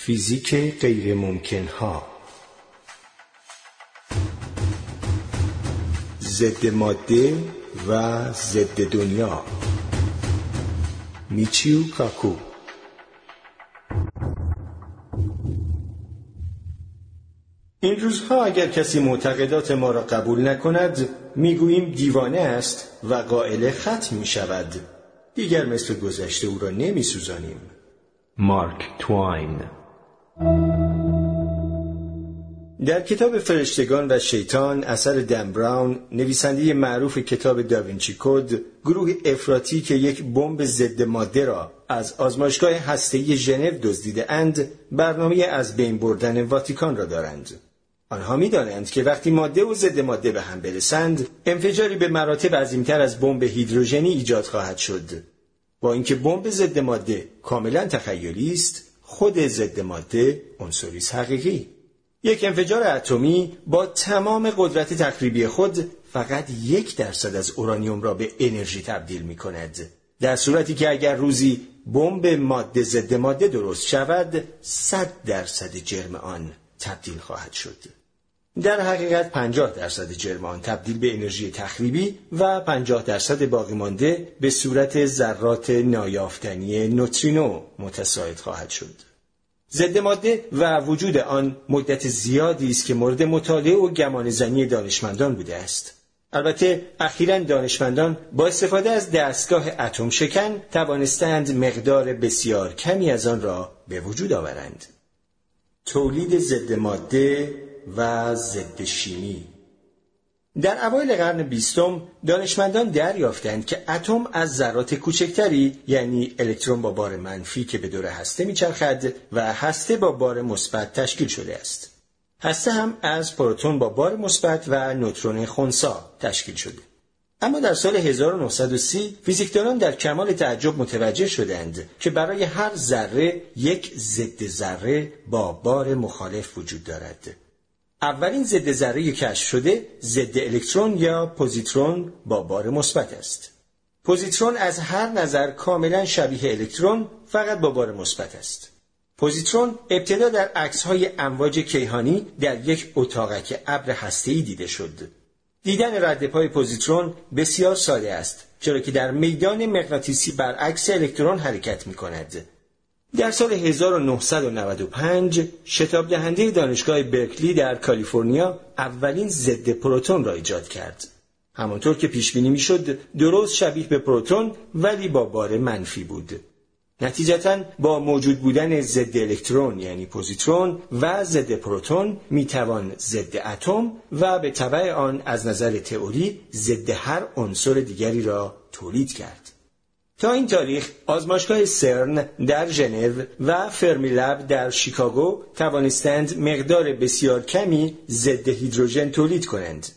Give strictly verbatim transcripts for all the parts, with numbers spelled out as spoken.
فیزیک غیر ممکنها، ضد ماده و ضد دنیا، میچیو کاکو. این روزها اگر کسی معتقدات ما را قبول نکند میگوییم دیوانه است و قائل ختم می شود. دیگر مثل گذشته او را نمی سوزانیم. مارک تواین. در کتاب فرشتگان و شیطان اثر دن براون، نویسنده معروف کتاب داوینچی کد، گروه افراطی که یک بمب ضد ماده را از آزمایشگاه هسته‌ای ژنو دزدیده اند، برنامه از بین بردن واتیکان را دارند. آنها می‌دانند که وقتی ماده و ضد ماده به هم برسند، انفجاری به مراتب عظیمتر از بمب هیدروژنی ایجاد خواهد شد. با اینکه بمب ضد ماده کاملاً تخیلی است، خود ضد ماده عنصری حقیقی. یک انفجار اتمی با تمام قدرت تخریبی خود فقط یک درصد از اورانیوم را به انرژی تبدیل می کند، در صورتی که اگر روزی بمب ماده ضد ماده درست شود، صد درصد جرم آن تبدیل خواهد شد. در حقیقت پنجاه درصد جرم آن تبدیل به انرژی تخریبی و پنجاه درصد باقی مانده به صورت ذرات نایافتنی نوترینو متساعد خواهد شد. ضد ماده و وجود آن مدت زیادی است که مورد مطالعه و گمانه‌زنی دانشمندان بوده است. البته اخیراً دانشمندان با استفاده از دستگاه اتم شکن توانستند مقدار بسیار کمی از آن را به وجود آورند. تولید ضد ماده و ضد شیمی. در اوایل قرن بیستم دانشمندان دریافتند که اتم از ذرات کوچکتری، یعنی الکترون با بار منفی که به دور هسته میچرخد و هسته با بار مثبت تشکیل شده است. هسته هم از پروتون با بار مثبت و نوترون خنثا تشکیل شده. اما در سال هزار و نهصد و سی فیزیکدانان در کمال تعجب متوجه شدند که برای هر ذره یک ضد ذره با بار مخالف وجود دارد. اولین ضد ذره کشف شده ضد الکترون یا پوزیترون با بار مثبت است. پوزیترون از هر نظر کاملا شبیه الکترون، فقط با بار مثبت است. پوزیترون ابتدا در عکس‌های امواج کیهانی در یک اتاقک ابر هسته‌ای دیده شد. دیدن ردپای پوزیترون بسیار ساده است، چرا که در میدان مغناطیسی برعکس الکترون حرکت می‌کند. در سال هزار و نهصد و نود و پنج شتاب دهنده دانشگاه برکلی در کالیفرنیا اولین ضد پروتون را ایجاد کرد. همانطور که پیش بینی میشد، درست شبیه به پروتون ولی با بار منفی بود. نتیجتاً با موجود بودن ضد الکترون یعنی پوزیترون و ضد پروتون می توان ضد اتم و به تبع آن از نظر تئوری ضد هر عنصر دیگری را تولید کرد. تا این تاریخ آزمایشگاه سرن در ژنو و فرمیلاب در شیکاگو توانستند مقدار بسیار کمی ضد هیدروژن تولید کنند.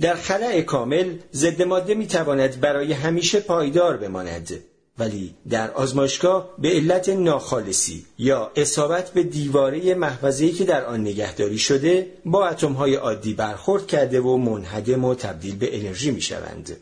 در خلأ کامل ضد ماده می تواند برای همیشه پایدار بماند، ولی در آزمایشگاه به علت ناخالصی یا اصابت به دیواره محفظه‌ای که در آن نگهداری شده با اتم‌های عادی برخورد کرده و منهدم و تبدیل به انرژی می شوند.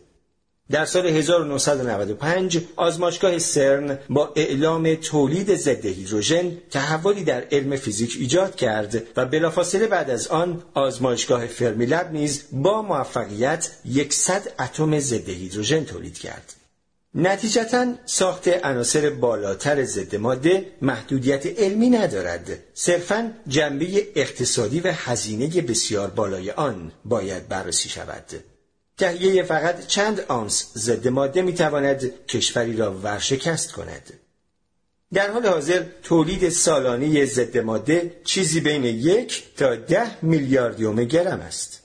در سال هزار و نهصد و نود و پنج آزمایشگاه سرن با اعلام تولید ضد هیدروژن تحولی در علم فیزیک ایجاد کرد و بلافاصله بعد از آن آزمایشگاه فرمیلاب نیز با موفقیت صد اتم ضد هیدروژن تولید کرد. نتیجتاً ساخت عناصر بالاتر ضد ماده محدودیت علمی ندارد، صرفاً جنبه اقتصادی و هزینه بسیار بالای آن باید بررسی شود. تهیه فقط چند آنس ضد ماده میتواند کشوری را ورشکست کند. در حال حاضر تولید سالانه ضد ماده چیزی بین یک تا ده میلیاردیوم گرم است.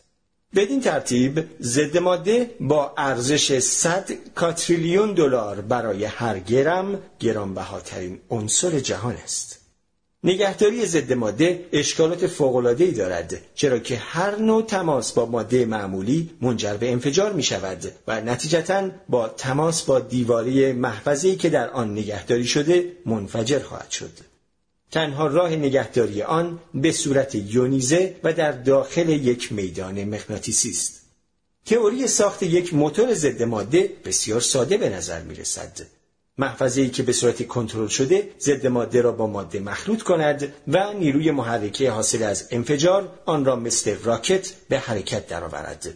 بدین ترتیب ضد ماده با ارزش صد کاتریلیون دلار برای هر گرم گرانبهاترین عنصر جهان است. نگهداری ضد ماده اشکالات فوق‌العاده‌ای دارد، چرا که هر نوع تماس با ماده معمولی منجر به انفجار می شود و نتیجتاً با تماس با دیواره محفظه‌ای که در آن نگهداری شده منفجر خواهد شد. تنها راه نگهداری آن به صورت یونیزه و در داخل یک میدان مغناطیسی است. تئوری ساخت یک موتور ضد ماده بسیار ساده به نظر می رسد. محفظه‌ای که به صورت کنترل شده ضد ماده را با ماده مخلوط کند و نیروی محرکه حاصل از انفجار آن را مثل راکت به حرکت درآورد.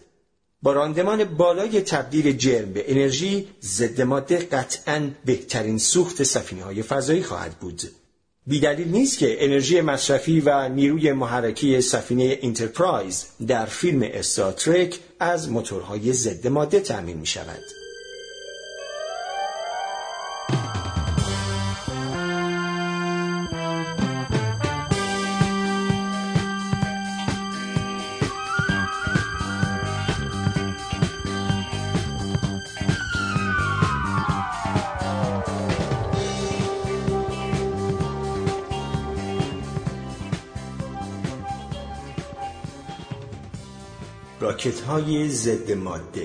با راندمان بالای تبدیل جرم به انرژی، ضد ماده قطعاً بهترین سوخت سفینه‌های فضایی خواهد بود. بی‌دلیل نیست که انرژی مصرفی و نیروی محرکه سفینه انترپرایز در فیلم استار ترک از موتورهای ضد ماده تأمین می‌شود. راکت‌های ضد ماده.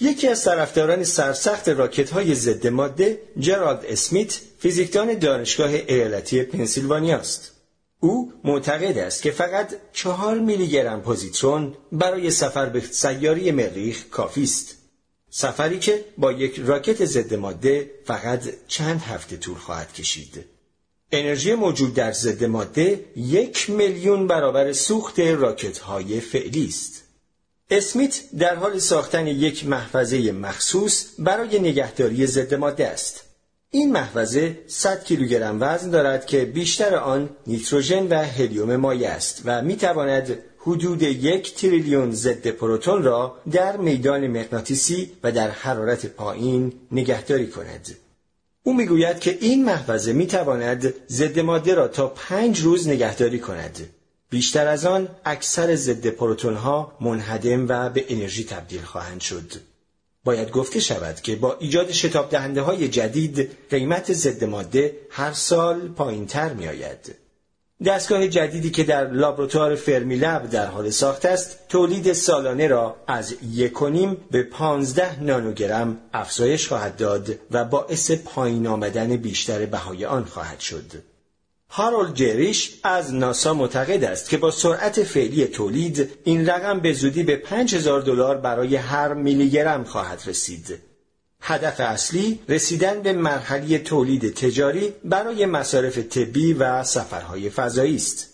یکی از طرفداران سرسخت راکت‌های ضد ماده، جرالد اسمیت، فیزیکدان دانشگاه ایالتی پنسیلوانیا است. او معتقد است که فقط چهار میلی گرم پوزیترون برای سفر به سیاره مریخ کافی است. سفری که با یک راکت ضد ماده فقط چند هفته طول خواهد کشید. انرژی موجود در ضد ماده یک میلیون برابر سوخت راکت‌های فعلی است. اسمیت در حال ساختن یک محفظه مخصوص برای نگهداری ضد ماده است. این محفظه صد کیلوگرم وزن دارد که بیشتر آن نیتروژن و هلیوم مایع است و می‌تواند حدود یک تریلیون ضد پروتون را در میدان مغناطیسی و در حرارت پایین نگهداری کند. او میگوید که این محفظه میتواند ضد ماده را تا پنج روز نگهداری کند. بیشتر از آن اکثر ضد پروتون ها منهدم و به انرژی تبدیل خواهند شد. باید گفته شود که با ایجاد شتاب دهنده های جدید قیمت ضد ماده هر سال پایین تر می آید. دستگاه جدیدی که در لابراتوار فرمیلاب در حال ساخت است، تولید سالانه را از یک و نیم به پانزده نانوگرم افزایش خواهد داد و باعث پایین آمدن بیشتر بهای آن خواهد شد. هارولد جریش از ناسا معتقد است که با سرعت فعلی تولید، این رقم به زودی به پنج هزار دلار برای هر میلی گرم خواهد رسید. هدف اصلی رسیدن به مرحله تولید تجاری برای مصارف طبی و سفرهای فضایی است.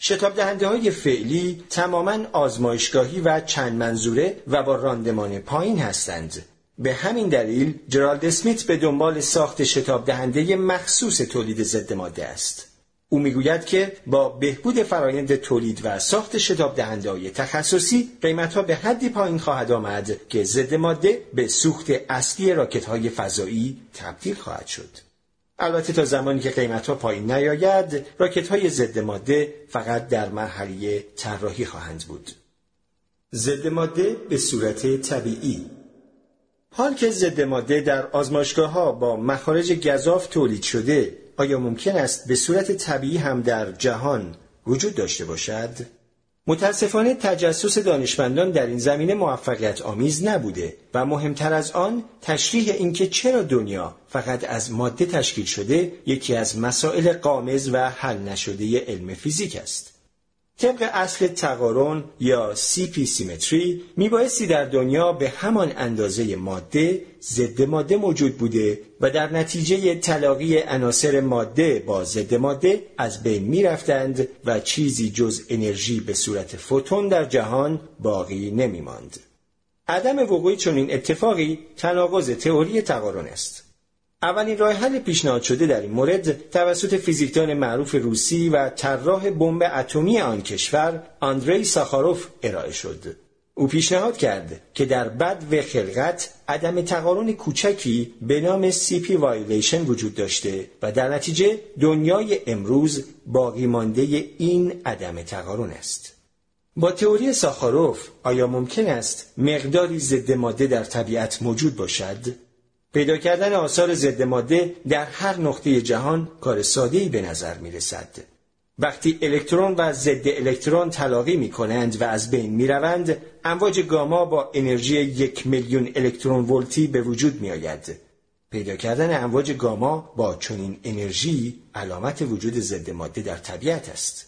شتاب دهنده‌های فعلی تماماً آزمایشگاهی و چند منظوره و با راندمان پایین هستند. به همین دلیل جرالد اسمیت به دنبال ساخت شتاب دهنده مخصوص تولید ضد ماده است. او میگوید که با بهبود فرآیند تولید و ساخت شتاب دهنده‌های تخصصی، قیمت‌ها به حدی پایین خواهد آمد که ضد ماده به سوخت اصلی راکت‌های فضایی تبدیل خواهد شد. البته تا زمانی که قیمت‌ها پایین نیاید، راکت‌های ضد ماده فقط در مرحله طراحی خواهند بود. ضد ماده به صورت طبیعی. حال که ضد ماده در آزمایشگاه‌ها با مخارج گزاف تولید شده، آیا ممکن است به صورت طبیعی هم در جهان وجود داشته باشد؟ متاسفانه تجسس دانشمندان در این زمینه موفقیت آمیز نبوده و مهمتر از آن، تشریح اینکه چرا دنیا فقط از ماده تشکیل شده یکی از مسائل غامض و حل نشده علم فیزیک است. طبق اصل تقارن یا سی پی سیمتری، میبایستی در دنیا به همان اندازه ماده ضد ماده موجود بوده و در نتیجه تلاقی عناصر ماده با ضد ماده از بین میرفتند و چیزی جز انرژی به صورت فوتون در جهان باقی نمیماند. عدم وقوع چنین اتفاقی تناقض تئوری تقارن است. اولین راه حل پیشنهاد شده در این مورد توسط فیزیکدان معروف روسی و طراح بمب اتمی آن کشور، آندری ساخاروف ارائه شد. او پیشنهاد کرد که در بدو خلقت عدم تقارن کوچکی به نام سی پی وایلیشن وجود داشته و در نتیجه دنیای امروز باقی مانده این عدم تقارن است. با تئوری ساخاروف، آیا ممکن است مقداری ضد ماده در طبیعت موجود باشد؟ پیدا کردن آثار ضد ماده در هر نقطه جهان کار ساده‌ای به نظر می رسد. وقتی الکترون و ضد الکترون تلاقی می کنند و از بین می روند، امواج گاما با انرژی یک میلیون الکترون ولتی به وجود می آید. پیدا کردن امواج گاما با چنین انرژی علامت وجود ضد ماده در طبیعت است.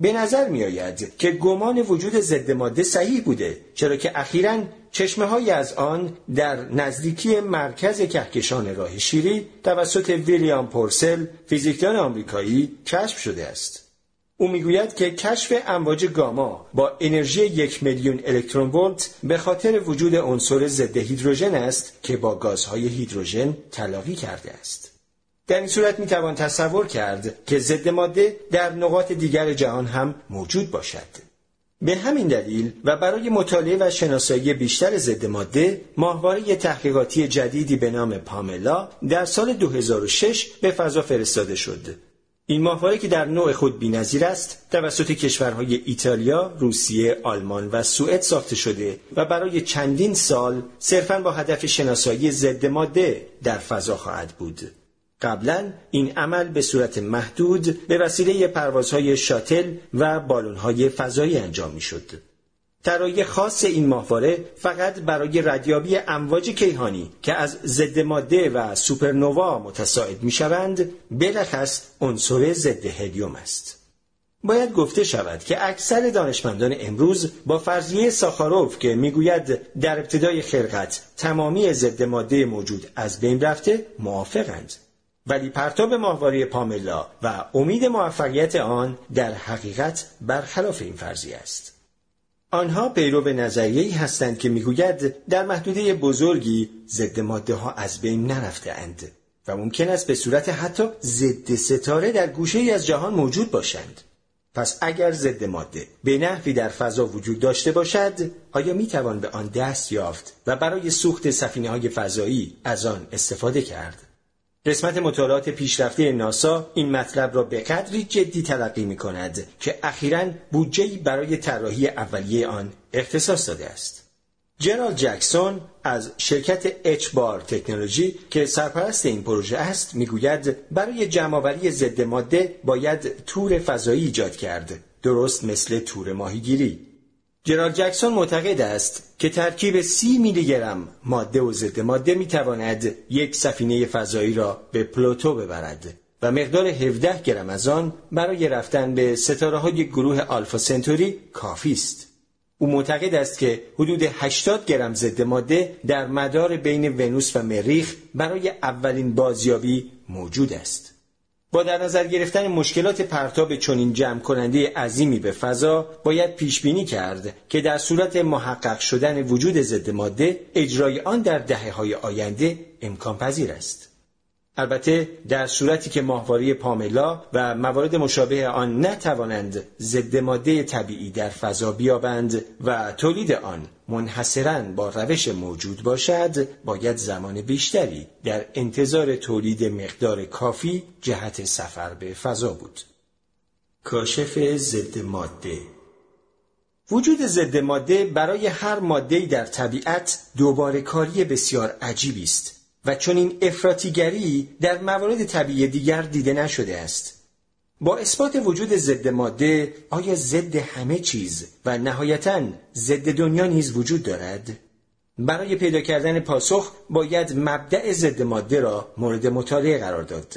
به نظر می آید که گمان وجود ضد ماده صحیح بوده، چرا که اخیراً چشمه های از آن در نزدیکی مرکز کهکشان راه شیری توسط ویلیام پورسل، فیزیکدان آمریکایی، کشف شده است. او میگوید که کشف امواج گاما با انرژی یک میلیون الکترون ولت به خاطر وجود عنصر ضد هیدروژن است که با گازهای هیدروژن تلاقی کرده است. در این صورت میتوان تصور کرد که ضد ماده در نقاط دیگر جهان هم موجود باشد. به همین دلیل و برای مطالعه و شناسایی بیشتر ضد ماده، ماهواره تحقیقاتی جدیدی به نام پاملا در سال دو هزار و شش به فضا فرستاده شد. این ماهواره که در نوع خود بی‌نظیر است، توسط کشورهای ایتالیا، روسیه، آلمان و سوئد ساخته شده و برای چندین سال صرفاً با هدف شناسایی ضد ماده در فضا خواهد بود. قبلاً این عمل به صورت محدود به وسیله پروازهای شاتل و بالون‌های فضایی انجام می‌شد. طراحی خاص این ماهواره فقط برای ردیابی امواج کیهانی که از ضد ماده و سوپرنوا متساعد می‌شوند، بلخص عنصر ضد هلیوم است. باید گفته شود که اکثر دانشمندان امروز با فرضیه ساخاروف که می‌گوید در ابتدای خلقت تمامی ضد ماده موجود از بین رفته موافقند، ولی پرتاب ماهواره پاملا و امید موفقیت آن در حقیقت برخلاف این فرضیه است. آنها پیرو به نظریه‌ای هستند که میگوید در محدوده بزرگی ضد ماده ها از بین نرفته اند و ممکن است به صورت حتی ضد ستاره در گوشه‌ای از جهان موجود باشند. پس اگر ضد ماده به نحوی در فضا وجود داشته باشد، آیا می توان به آن دست یافت و برای سوخت سفینه‌های فضایی از آن استفاده کرد؟ قسمت مطالعات پیشرفته ناسا این مطلب را به قدری جدی تلقی می کند که اخیراً بودجه‌ای برای طراحی اولیه آن اختصاص داده است. جرالد جکسون از شرکت اچ بار تکنولوژی که سرپرست این پروژه است میگوید برای جمع‌آوری ضد ماده باید تور فضایی ایجاد کرد، درست مثل تور ماهیگیری. جرالد جکسون معتقد است که ترکیب سی میلی گرم ماده و ضد ماده می تواند یک سفینه فضایی را به پلوتو ببرد و مقدار هفده گرم از آن برای رفتن به ستاره‌های گروه آلفا سنتوری کافی است. او معتقد است که حدود هشتاد گرم ضد ماده در مدار بین ونوس و مریخ برای اولین بازیابی موجود است. با در نظر گرفتن مشکلات پرتاب چنین جمع کننده عظیمی به فضا، باید پیش بینی کرد که در صورت محقق شدن وجود ضد ماده، اجرای آن در دهه‌های آینده امکان پذیر است. البته در صورتی که ماهواره پاملا و موارد مشابه آن نتوانند ضد ماده طبیعی در فضا بیابند و تولید آن منحصراً با روش موجود باشد، باید زمان بیشتری در انتظار تولید مقدار کافی جهت سفر به فضا بود. کاشف ضد ماده. وجود ضد ماده برای هر ماده‌ای در طبیعت دوباره کاری بسیار عجیبی است و چون این افراطی‌گری در موارد طبیعی دیگر دیده نشده است. با اثبات وجود ضد ماده، آیا ضد همه چیز و نهایتاً ضد دنیا نیز وجود دارد؟ برای پیدا کردن پاسخ باید مبدأ ضد ماده را مورد مطالعه قرار داد.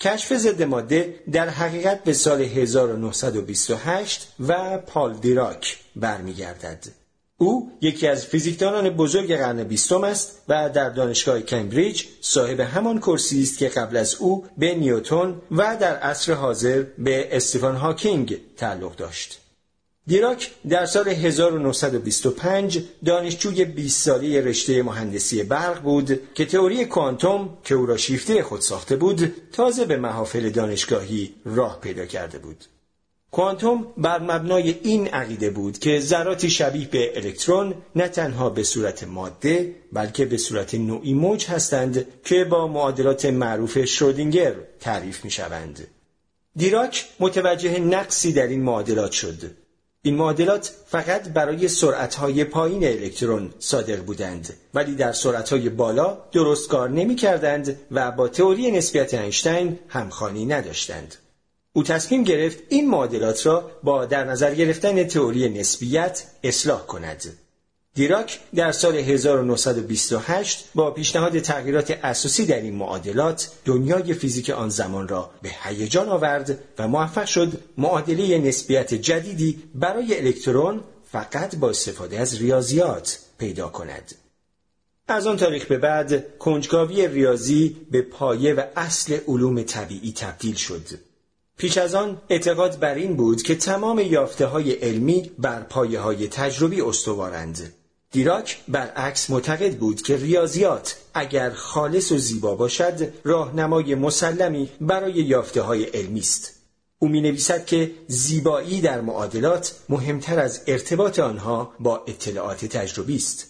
کشف ضد ماده در حقیقت به سال هزار و نهصد و بیست و هشت و پال دیراک برمیگردد. او یکی از فیزیکدانان بزرگ قرن بیستم است و در دانشگاه کمبریج صاحب همان کرسی است که قبل از او به نیوتن و در عصر حاضر به استیفن هاکینگ تعلق داشت. دیراک در سال هزار و نهصد و بیست و پنج دانشجوی بیست ساله رشته مهندسی برق بود که تئوری کوانتوم که او را شیفته خود ساخته بود، تازه به محافل دانشگاهی راه پیدا کرده بود. کوانتوم بر مبنای این عقیده بود که ذراتی شبیه به الکترون نه تنها به صورت ماده بلکه به صورت نوعی موج هستند که با معادلات معروف شرودینگر تعریف می شوند. دیراک متوجه نقصی در این معادلات شد. این معادلات فقط برای سرعتهای پایین الکترون صادق بودند ولی در سرعتهای بالا درست کار نمی کردند و با تئوری نسبیت اینشتین همخوانی نداشتند. او تصمیم گرفت این معادلات را با در نظر گرفتن تئوری نسبیت اصلاح کند. دیراک در سال هزار و نهصد و بیست و هشت با پیشنهاد تغییرات اساسی در این معادلات دنیای فیزیک آن زمان را به هیجان آورد و موفق شد معادله نسبیت جدیدی برای الکترون فقط با استفاده از ریاضیات پیدا کند. از آن تاریخ به بعد کنجکاوی ریاضی به پایه و اصل علوم طبیعی تبدیل شد. پیش از آن اعتقاد بر این بود که تمام یافته‌های علمی بر پایه‌های تجربی استوارند. دیراک برعکس معتقد بود که ریاضیات اگر خالص و زیبا باشد راهنمای مسلمی برای یافته‌های علمی است. او می‌نویسد که زیبایی در معادلات مهمتر از ارتباط آنها با اطلاعات تجربی است.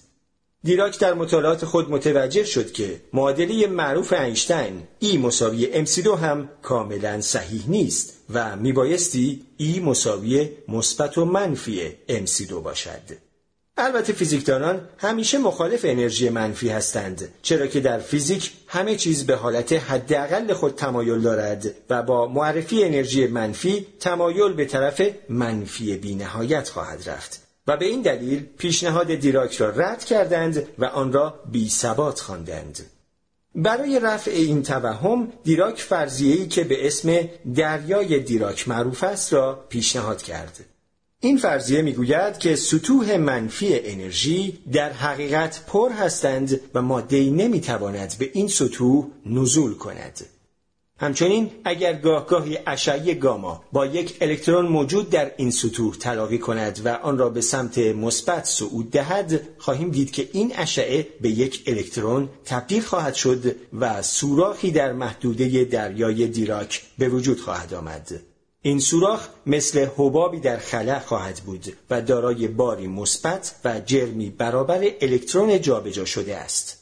دیراک در مطالعات خود متوجه شد که معادله معروف اینشتین ای مساوی ام سی دو هم کاملا صحیح نیست و میبایستی ای مساوی مثبت و منفی ام سی دو باشد. البته فیزیکدانان همیشه مخالف انرژی منفی هستند، چرا که در فیزیک همه چیز به حالت حداقل خود تمایل دارد و با معرفی انرژی منفی تمایل به طرف منفی بی‌نهایت خواهد رفت. و به این دلیل پیشنهاد دیراک را رد کردند و آن را بی ثبات خواندند. برای رفع این توهم دیراک فرضیه‌ای که به اسم دریای دیراک معروف است را پیشنهاد کرد. این فرضیه میگوید که سطوح منفی انرژی در حقیقت پر هستند و ماده‌ای نمیتواند به این سطوح نزول کند. همچنین اگر گاه گاهی اشعه گاما با یک الکترون موجود در این سطوح تلاقی کند و آن را به سمت مثبت صعود دهد، خواهیم دید که این اشعه به یک الکترون تبدیل خواهد شد و سوراخی در محدوده دریای دیراک به وجود خواهد آمد. این سوراخ مثل حبابی در خلا خواهد بود و دارای باری مثبت و جرمی برابر الکترون جابجا شده است.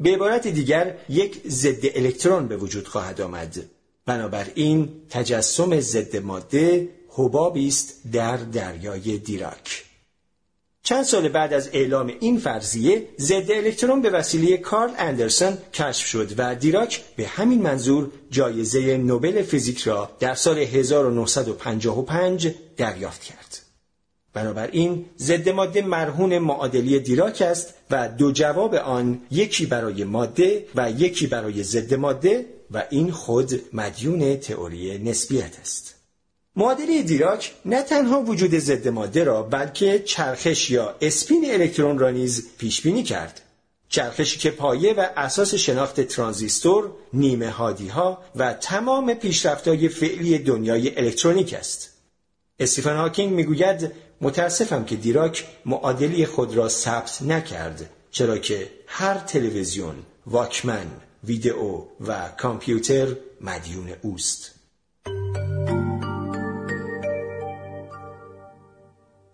به عبارت دیگر یک ضد الکترون به وجود خواهد آمد. بنابراین تجسم ضد ماده حبابی است در دریای دیراک. چند سال بعد از اعلام این فرضیه، ضد الکترون به وسیله کارل اندرسون کشف شد و دیراک به همین منظور جایزه نوبل فیزیک را در سال هزار و نهصد و پنجاه و پنج دریافت کرد. بنابراین ضد ماده مرهون معادله دیراک است و دو جواب آن، یکی برای ماده و یکی برای ضد ماده، و این خود مدیون تئوری نسبیت است. معادله دیراک نه تنها وجود ضد ماده را، بلکه چرخش یا اسپین الکترون را نیز پیش بینی کرد. چرخشی که پایه و اساس شناخت ترانزیستور، نیمه هادی‌ها و تمام پیشرفت‌های فعلی دنیای الکترونیک است. استیفن هاکینگ میگوید: متاسفم که دیراک معادله خود را ثبت نکرد، چرا که هر تلویزیون، واکمن، ویدئو و کامپیوتر مدیون اوست.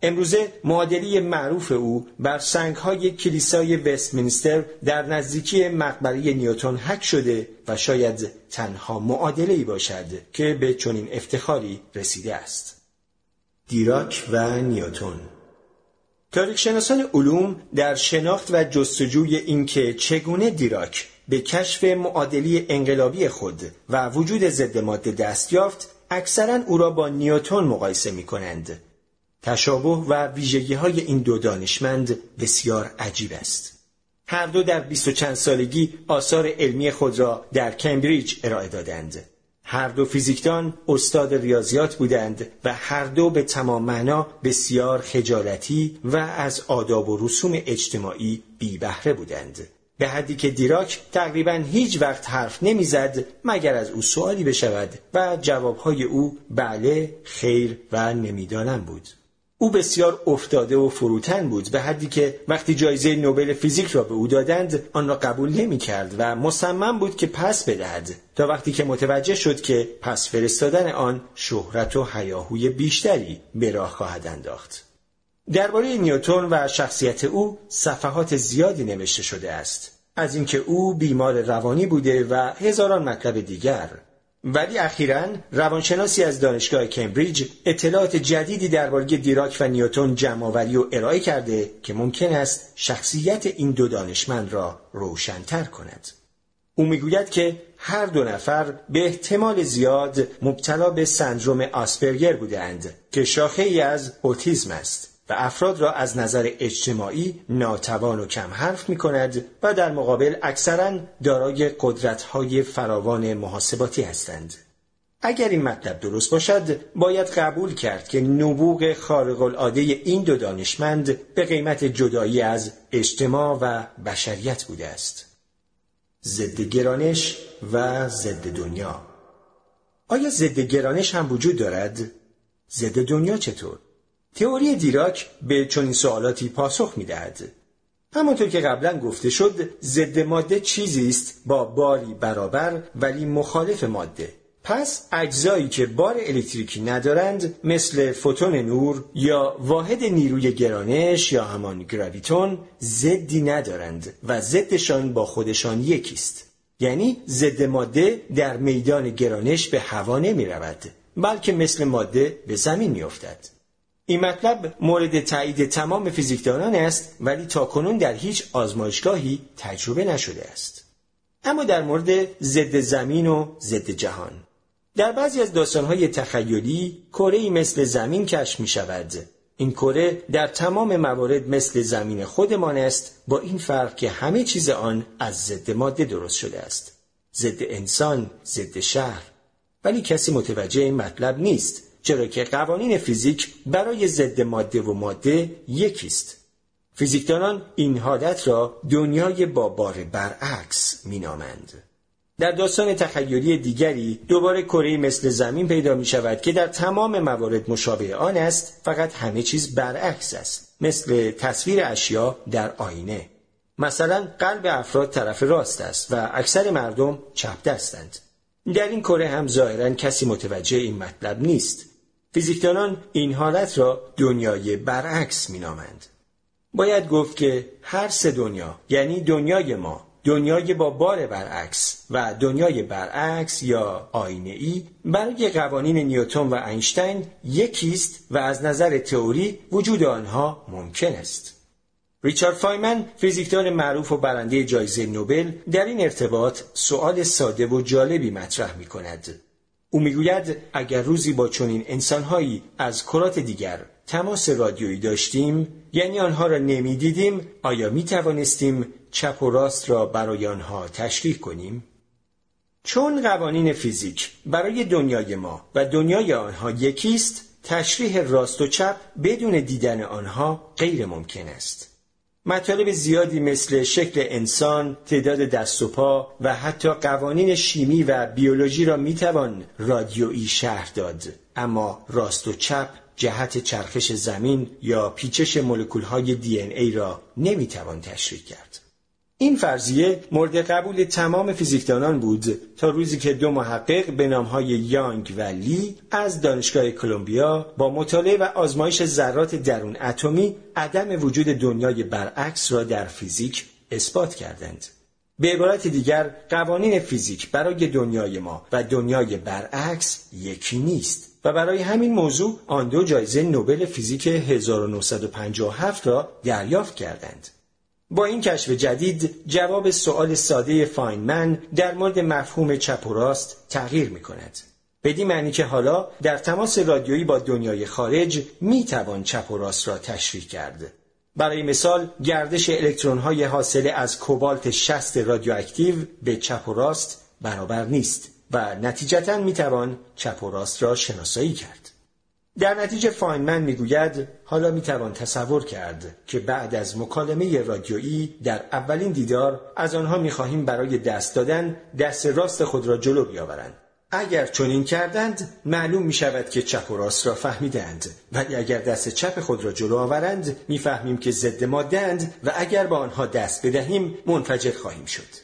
امروزه معادله معروف او بر سنگ‌های کلیسای وستمینستر در نزدیکی مقبره نیوتن حک شده و شاید تنها معادله‌ای باشد که به چنین افتخاری رسیده است. دیراک و نیوتن. تاریخ‌شناسان علوم در شناخت و جستجوی اینکه چگونه دیراک به کشف معادله انقلابی خود و وجود ضد ماده دست یافت، اکثراً او را با نیوتن مقایسه می‌کنند. تشابه و ویژگی‌های این دو دانشمند بسیار عجیب است. هر دو در بیست و چند سالگی آثار علمی خود را در کمبریج ارائه دادند. هر دو فیزیکدان استاد ریاضیات بودند و هر دو به تمام معنا بسیار خجالتی و از آداب و رسوم اجتماعی بی بهره بودند، به حدی که دیراک تقریباً هیچ وقت حرف نمیزد مگر از او سوالی بشود و جوابهای او بله، خیر و نمیدانم بود. او بسیار افتاده و فروتن بود، به حدی که وقتی جایزه نوبل فیزیک را به او دادند آن را قبول نمی کرد و مصمم بود که پس بدهد، تا وقتی که متوجه شد که پس فرستادن آن شهرت و هیاهوی بیشتری به راه خواهد انداخت. درباره نیوتن و شخصیت او صفحات زیادی نوشته شده است، از اینکه او بیمار روانی بوده و هزاران مطلب دیگر. ولی اخیراً روانشناسی از دانشگاه کمبریج اطلاعات جدیدی درباره دیراک و نیوتن جمع‌آوری و ارائه کرده که ممکن است شخصیت این دو دانشمند را روشن‌تر کند. او می‌گوید که هر دو نفر به احتمال زیاد مبتلا به سندروم آسپرگر بودند که شاخه‌ای از اوتیسم است و افراد را از نظر اجتماعی ناتوان و کم حرف می کند و در مقابل اکثراً دارای قدرت‌های فراوان محاسباتی هستند. اگر این مطلب درست باشد، باید قبول کرد که نبوغ خارق‌العاده این دو دانشمند به قیمت جدایی از اجتماع و بشریت بوده است. ضد گرانش و ضد دنیا. آیا ضد گرانش هم وجود دارد؟ ضد دنیا چطور؟ تئوری دیراک به چنین سوالاتی پاسخ می‌دهد. همانطور که قبلا گفته شد، ضد ماده چیزی است با باری برابر ولی مخالف ماده. پس اجزایی که بار الکتریکی ندارند، مثل فوتون نور یا واحد نیروی گرانش یا همان گراویتون، ضدی ندارند و ضدشان با خودشان یکی است. یعنی ضد ماده در میدان گرانش به هوا نمی رود، بلکه مثل ماده به زمین می افتد. این مطلب مورد تایید تمام فیزیکدانان است، ولی تاکنون در هیچ آزمایشگاهی تجربه نشده است. اما در مورد ضد زمین و ضد جهان، در بعضی از داستان‌های تخیلی کره‌ای مثل زمین کشف می‌شود. این کره در تمام موارد مثل زمین خودمان است، با این فرق که همه چیز آن از ضد ماده درست شده است. ضد انسان، ضد شهر. ولی کسی متوجه این مطلب نیست، چرا که قوانین فیزیک برای ضد ماده و ماده یکی است. فیزیکدانان این حالت را دنیای با بار برعکس می‌نامند. در داستان تخیلی دیگری دوباره کره‌ای مثل زمین پیدا می شود که در تمام موارد مشابه آن است، فقط همه چیز برعکس است، مثل تصویر اشیا در آینه. مثلا قلب افراد طرف راست است و اکثر مردم چپ دستند. در این کره هم ظاهراً کسی متوجه این مطلب نیست. فیزیکدانان این حالت را دنیای برعکس می نامند. باید گفت که هر سه دنیا، یعنی دنیای ما، دنیای با بار برعکس و دنیای برعکس یا آینه‌ای، برای قوانین نیوتن و اینشتین یکیست و از نظر تئوری وجود آنها ممکن است. ریچارد فایمن، فیزیکدان معروف و برنده جایزه نوبل، در این ارتباط سؤال ساده و جالبی مطرح می کند. او می گوید اگر روزی با چنین انسانهایی از کرات دیگر تماس رادیویی داشتیم، یعنی آنها را نمی دیدیم، آیا می توانستیم چپ و راست را برای آنها تشریح کنیم؟ چون قوانین فیزیک برای دنیای ما و دنیای آنها یکیست، تشریح راست و چپ بدون دیدن آنها غیر ممکن است. مطالب زیادی مثل شکل انسان، تعداد دست و پا و حتی قوانین شیمی و بیولوژی را می توان رادیویی شرح داد، اما راست و چپ، جهت چرخش زمین یا پیچش مولکول‌های دی ان ای را نمی‌توان تشریح کرد. این فرضیه مورد قبول تمام فیزیکدانان بود تا روزی که دو محقق به نام‌های یانگ و لی از دانشگاه کلمبیا با مطالعه و آزمایش ذرات درون اتمی عدم وجود دنیای برعکس را در فیزیک اثبات کردند. به عبارت دیگر، قوانین فیزیک برای دنیای ما و دنیای برعکس یکی نیست و برای همین موضوع آن دو جایزه نوبل فیزیک هزار و نهصد و پنجاه و هفت را دریافت کردند. با این کشف جدید، جواب سؤال ساده فاینمن در مورد مفهوم چپ و راست تغییر می کند. بدین معنی که حالا در تماس رادیویی با دنیای خارج می توان چپ و راست را تشریح کرد. برای مثال، گردش الکترون‌های حاصل از کوبالت شصت رادیواکتیو به چپ و راست برابر نیست و نتیجتاً میتوان چپ و راست را شناسایی کرد. در نتیجه فاینمن میگوید حالا میتوان تصور کرد که بعد از مکالمه رادیویی در اولین دیدار از آنها میخواهیم برای دست دادن دست راست خود را جلو بیاورند. اگر چنین کردند، معلوم میشود که چپ و راست را فهمیدند، ولی اگر دست چپ خود را جلو آورند، میفهمیم که ضد ماده‌اند و اگر با آنها دست بدهیم منفجر خواهیم شد.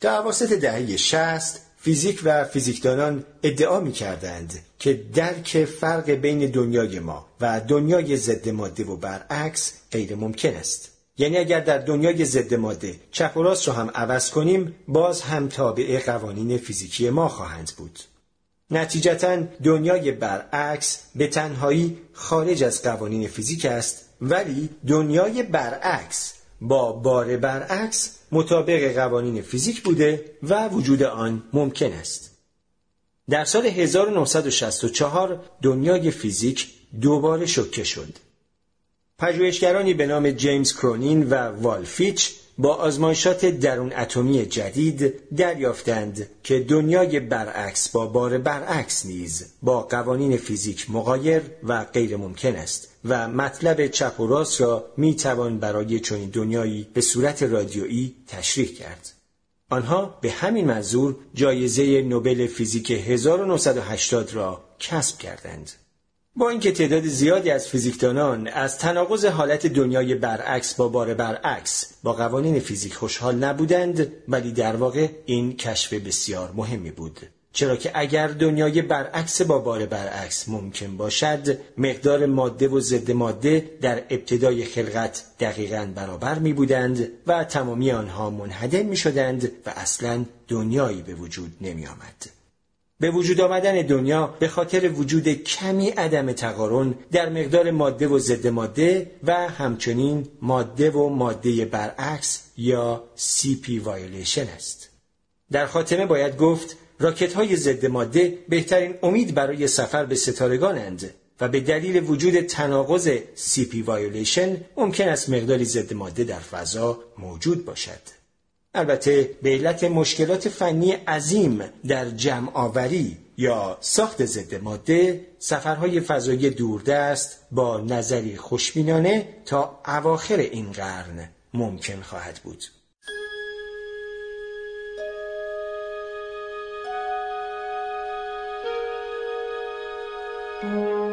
تا اواسط دهه شصت، فیزیک و فیزیکدانان ادعا می کردند که درک فرق بین دنیای ما و دنیای ضد ماده و برعکس غیر ممکن است. یعنی اگر در دنیای ضد ماده چپ و راست را هم عوض کنیم، باز هم تابع قوانین فیزیکی ما خواهند بود. نتیجتاً دنیای برعکس به تنهایی خارج از قوانین فیزیک است، ولی دنیای برعکس با بار برعکس مطابق قوانین فیزیک بوده و وجود آن ممکن است. در سال هزار و نهصد و شصت و چهار دنیای فیزیک دوباره شوکه شد. پژوهشگرانی به نام جیمز کرونین و والفیچ با آزمایشات درون اتمی جدید دریافتند که دنیای برعکس با بار برعکس نیز با قوانین فیزیک مغایر و غیر ممکن است و مطلب چپ و راست را می توان برای چنین دنیایی به صورت رادیویی تشریح کرد. آنها به همین منظور جایزه نوبل فیزیک هزار و نهصد و هشتاد را کسب کردند. با اینکه تعداد زیادی از فیزیکدانان از تناقض حالت دنیای برعکس با بار برعکس با قوانین فیزیک خوشحال نبودند، ولی در واقع این کشف بسیار مهمی بود، چرا که اگر دنیای برعکس با بار برعکس ممکن باشد، مقدار ماده و ضد ماده در ابتدای خلقت دقیقاً برابر می بودند و تمامی آنها منهدم می شدند و اصلاً دنیایی به وجود نمی آمد. به وجود آمدن دنیا به خاطر وجود کمی عدم تقارن در مقدار ماده و ضد ماده و همچنین ماده و ماده برعکس یا سی پی violation است. در خاتمه باید گفت راکت‌های ضد ماده بهترین امید برای سفر به ستارگانند و به دلیل وجود تناقض سی پی violation ممکن است مقداری ضد ماده در فضا موجود باشد. البته به علت مشکلات فنی عظیم در جمع‌آوری یا ساخت ضد ماده، سفرهای فضایی دوردست با نظری خوشبینانه تا اواخر این قرن ممکن خواهد بود.